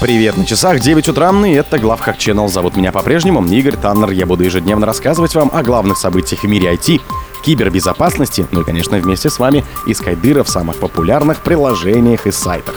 Привет, на часах 9 утра, и это Главхак Ченнел. Зовут меня по-прежнему Игорь Таннер. Я буду ежедневно рассказывать вам о главных событиях в мире IT, кибербезопасности, ну и, конечно, вместе с вами искать дыры в самых популярных приложениях и сайтах.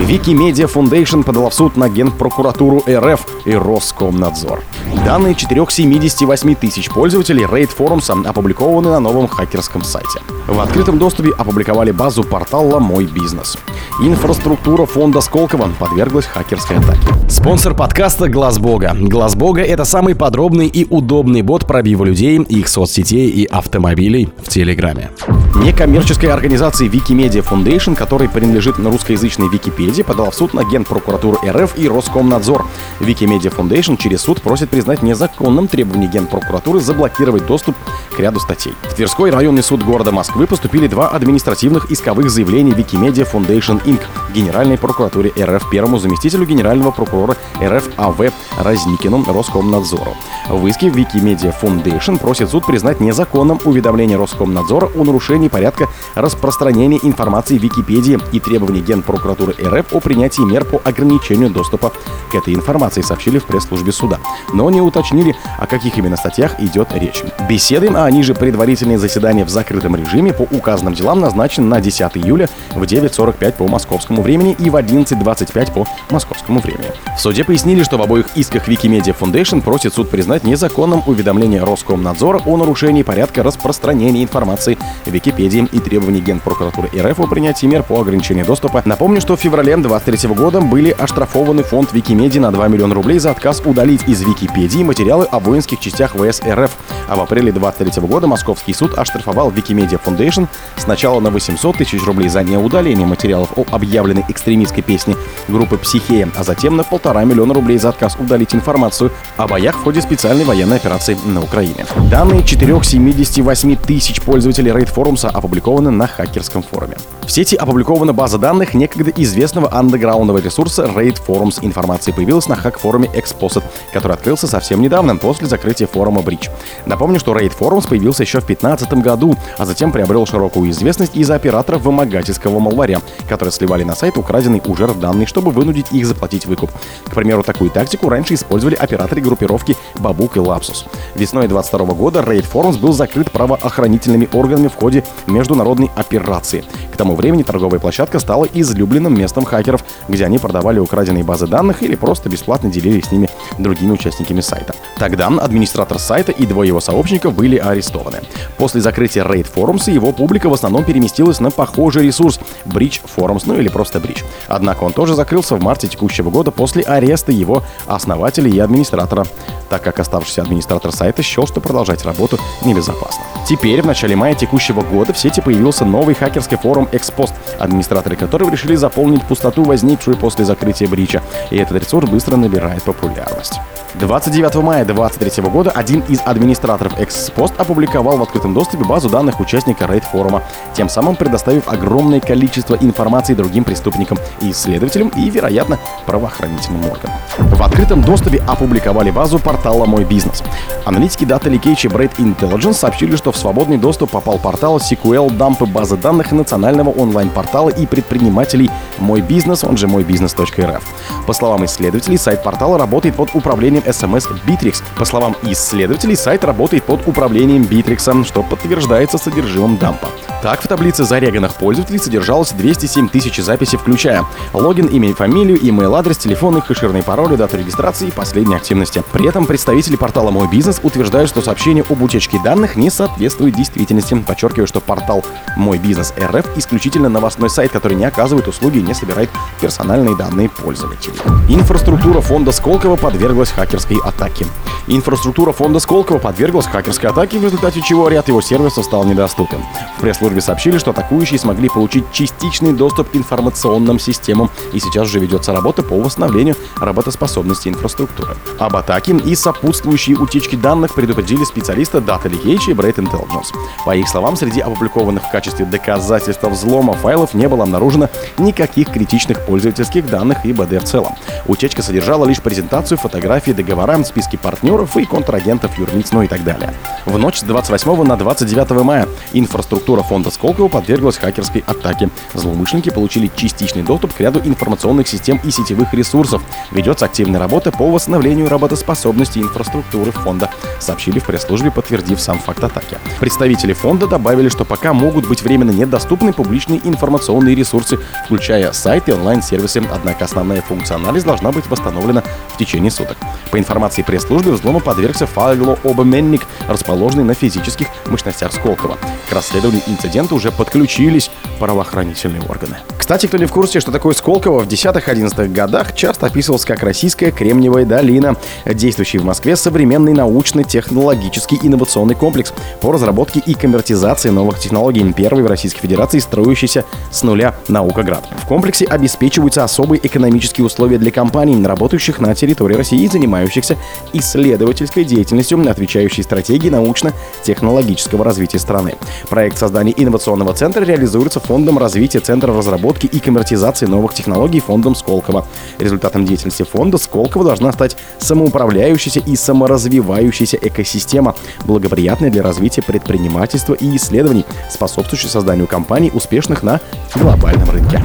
Викимедиа Фундейшн подала в суд на Генпрокуратуру РФ и Роскомнадзор. Данные 478 тысяч пользователей RaidForums опубликованы на новом хакерском сайте. В открытом доступе опубликовали базу портала «Мой бизнес». Инфраструктура фонда Сколково подверглась хакерской атаке. Спонсор подкаста — Глазбога. Глазбога — это самый подробный и удобный бот пробива людей, их соцсетей и автомобилей в Телеграме. Некоммерческой организации Викимедиа Фундейшн, которой принадлежит русскоязычной Википедии, подала в суд на Генпрокуратуру РФ и Роскомнадзор. Викимедиа Фундейшн через суд просит признать незаконным требование Генпрокуратуры заблокировать доступ к ряду статей. В Тверской районный суд города Москвы поступили два административных исковых заявления Викимедиа Фундейшн Инк. Генеральной прокуратуре РФ, первому заместителю генерального прокурора РФ А.В. Разникину, Роскомнадзору. В иске Викимедиа Фундейшн просит суд признать незаконным уведомление Роскомнадзора о нарушении порядка распространения информации в Википедии и требований Генпрокуратуры РФ о принятии мер по ограничению доступа к этой информации, сообщили в пресс-службе суда, но не уточнили, о каких именно статьях идет речь. Беседы, а ниже предварительные заседания в закрытом режиме по указанным делам назначены на 10 июля в 9:45 по московскому времени и в 11:25 по московскому времени. В суде пояснили, что в обоих исках Викимедиа Фундейшн просит суд признать незаконным уведомление Роскомнадзора о нарушении порядка распространения информации в Википедии и требований Генпрокуратуры РФ о принятии мер по ограничению доступа. Напомню, что в феврале 2023 года были оштрафованы фонд Викимедии на 2 миллиона рублей за отказ удалить из Википедии материалы о воинских частях ВС РФ, а в апреле 2023 года Московский суд оштрафовал Викимедиа Фундейшн сначала на 800 тысяч рублей за неудаление материалов о объявленной экстремистской песне группы «Психея», а затем на 1,5 миллиона рублей за отказ удалить информацию о боях в ходе специальной военной операции на Украине. Данные 478 тысяч пользователей RaidForums опубликованы на хакерском форуме. В сети опубликована база данных некогда известного андеграундного ресурса RaidForums. Информация появилась на хак-форуме ExPost, который открылся совсем недавно, после закрытия форума Breach. Напомню, что RaidForums появился еще в 2015 году, а затем приобрел широкую известность из-за операторов вымогательского малваря, которые сливали на сайт украденные у жертв данные, чтобы вынудить их заплатить выкуп. К примеру, такую тактику раньше использовали операторы группировки Babook и Lapsus. Весной 2022 года RaidForums был закрыт правоохранительными органами в ходе международной операции. К тому времени торговая площадка стала излюбленным местом хакеров, где они продавали украденные базы данных или просто бесплатно делились с ними другими участниками сайта. Тогда администратор сайта и двое его сообщников были арестованы. После закрытия RaidForums его публика в основном переместилась на похожий ресурс BreachForums, ну или просто Breach. Однако он тоже закрылся в марте текущего года после ареста его основателя и администратора, так как оставшийся администратор сайта счел, что продолжать работу небезопасно. Теперь, в начале мая текущего года, в сети появился новый хакерский форум ExPost, администраторы которого решили заполнить пустоту, возникшую после закрытия брича, и этот ресурс быстро набирает популярность. 29 мая 2023 года один из администраторов ExPost опубликовал в открытом доступе базу данных участника RaidForums, тем самым предоставив огромное количество информации другим преступникам и исследователям и, вероятно, правоохранительным органам. В открытом доступе опубликовали базу портала «Мой бизнес». Аналитики Data Leakage и Braid Intelligence сообщили, что в свободный доступ попал портал SQL-дампы базы данных национального онлайн-портала и предпринимателей «Мой бизнес», он же мойбизнес.рф. По словам исследователей, сайт портала работает под управлением СМС Битрикс. По словам исследователей, сайт работает под управлением Битриксом, что подтверждается содержимым дампа. Так, в таблице зареганных пользователей содержалось 207 тысяч записей, включая логин, имя и фамилию, имейл-адрес, телефоны, хэширные пароли, дату регистрации и последние активности. При этом представители портала «Мой бизнес» утверждают, что сообщение об утечке данных не соответствует действительности, подчеркивая, что портал «Мой бизнес РФ» исключительно новостной сайт, который не оказывает услуги и не собирает персональные данные пользователей. Инфраструктура фонда Сколково подверглась хакерской атаке. Инфраструктура фонда Сколково подверглась хакерской атаке, в результате чего ряд его сервисов стал недоступен. В пресс-службе сообщили, что атакующие смогли получить частичный доступ к информационным системам, и сейчас уже ведется работа по восстановлению работоспособности инфраструктуры. Об атаке и сопутствующей утечке данных предупредили специалисты Data Leakage и Braid Intelligence. По их словам, среди опубликованных в качестве доказательства взлома файлов не было обнаружено никаких критичных пользовательских данных и БД в целом. Утечка содержала лишь презентацию, фотографии, договорам, списки партнеров и контрагентов, юрлиц, ну и так далее. В ночь с 28 на 29 мая инфраструктура фонда Сколково подверглась хакерской атаке. Злоумышленники получили частичный доступ к ряду информационных систем и сетевых ресурсов. Ведется активная работа по восстановлению работоспособности инфраструктуры фонда, сообщили в пресс-службе, подтвердив сам факт атаки. Представители фонда добавили, что пока могут быть временно недоступны публичные информационные ресурсы, включая сайты и онлайн-сервисы, однако основная функциональность должна быть восстановлена в течение суток. По информации пресс-службы, взлому подвергся файлу «Обменник», расположенный на физических мощностях Сколково. К расследованию инцидента уже подключились правоохранительные органы. Кстати, кто не в курсе, что такое Сколково, в 10-11 годах часто описывалось как российская Кремниевая долина, действующий в Москве современный научно-технологический инновационный комплекс по разработке и коммертизации новых технологий, первый в Российской Федерации строящийся с нуля наукоград. В комплексе обеспечиваются особые экономические условия для компаний, работающих на территории России и занимающихся исследовательской деятельностью, отвечающей стратегии научно-технологического развития страны. Проект создания инновационного центра реализуется Фондом развития Центра разработки и коммертизации новых технологий, фондом Сколково. Результатом деятельности фонда Сколково должна стать самоуправляющаяся и саморазвивающаяся экосистема, благоприятная для развития предпринимательства и исследований, способствующая созданию компаний, успешных на глобальном рынке.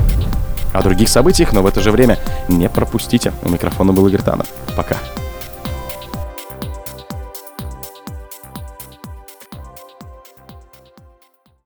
О других событиях, но в это же время, не пропустите. У микрофона был Игорь Танов. Пока.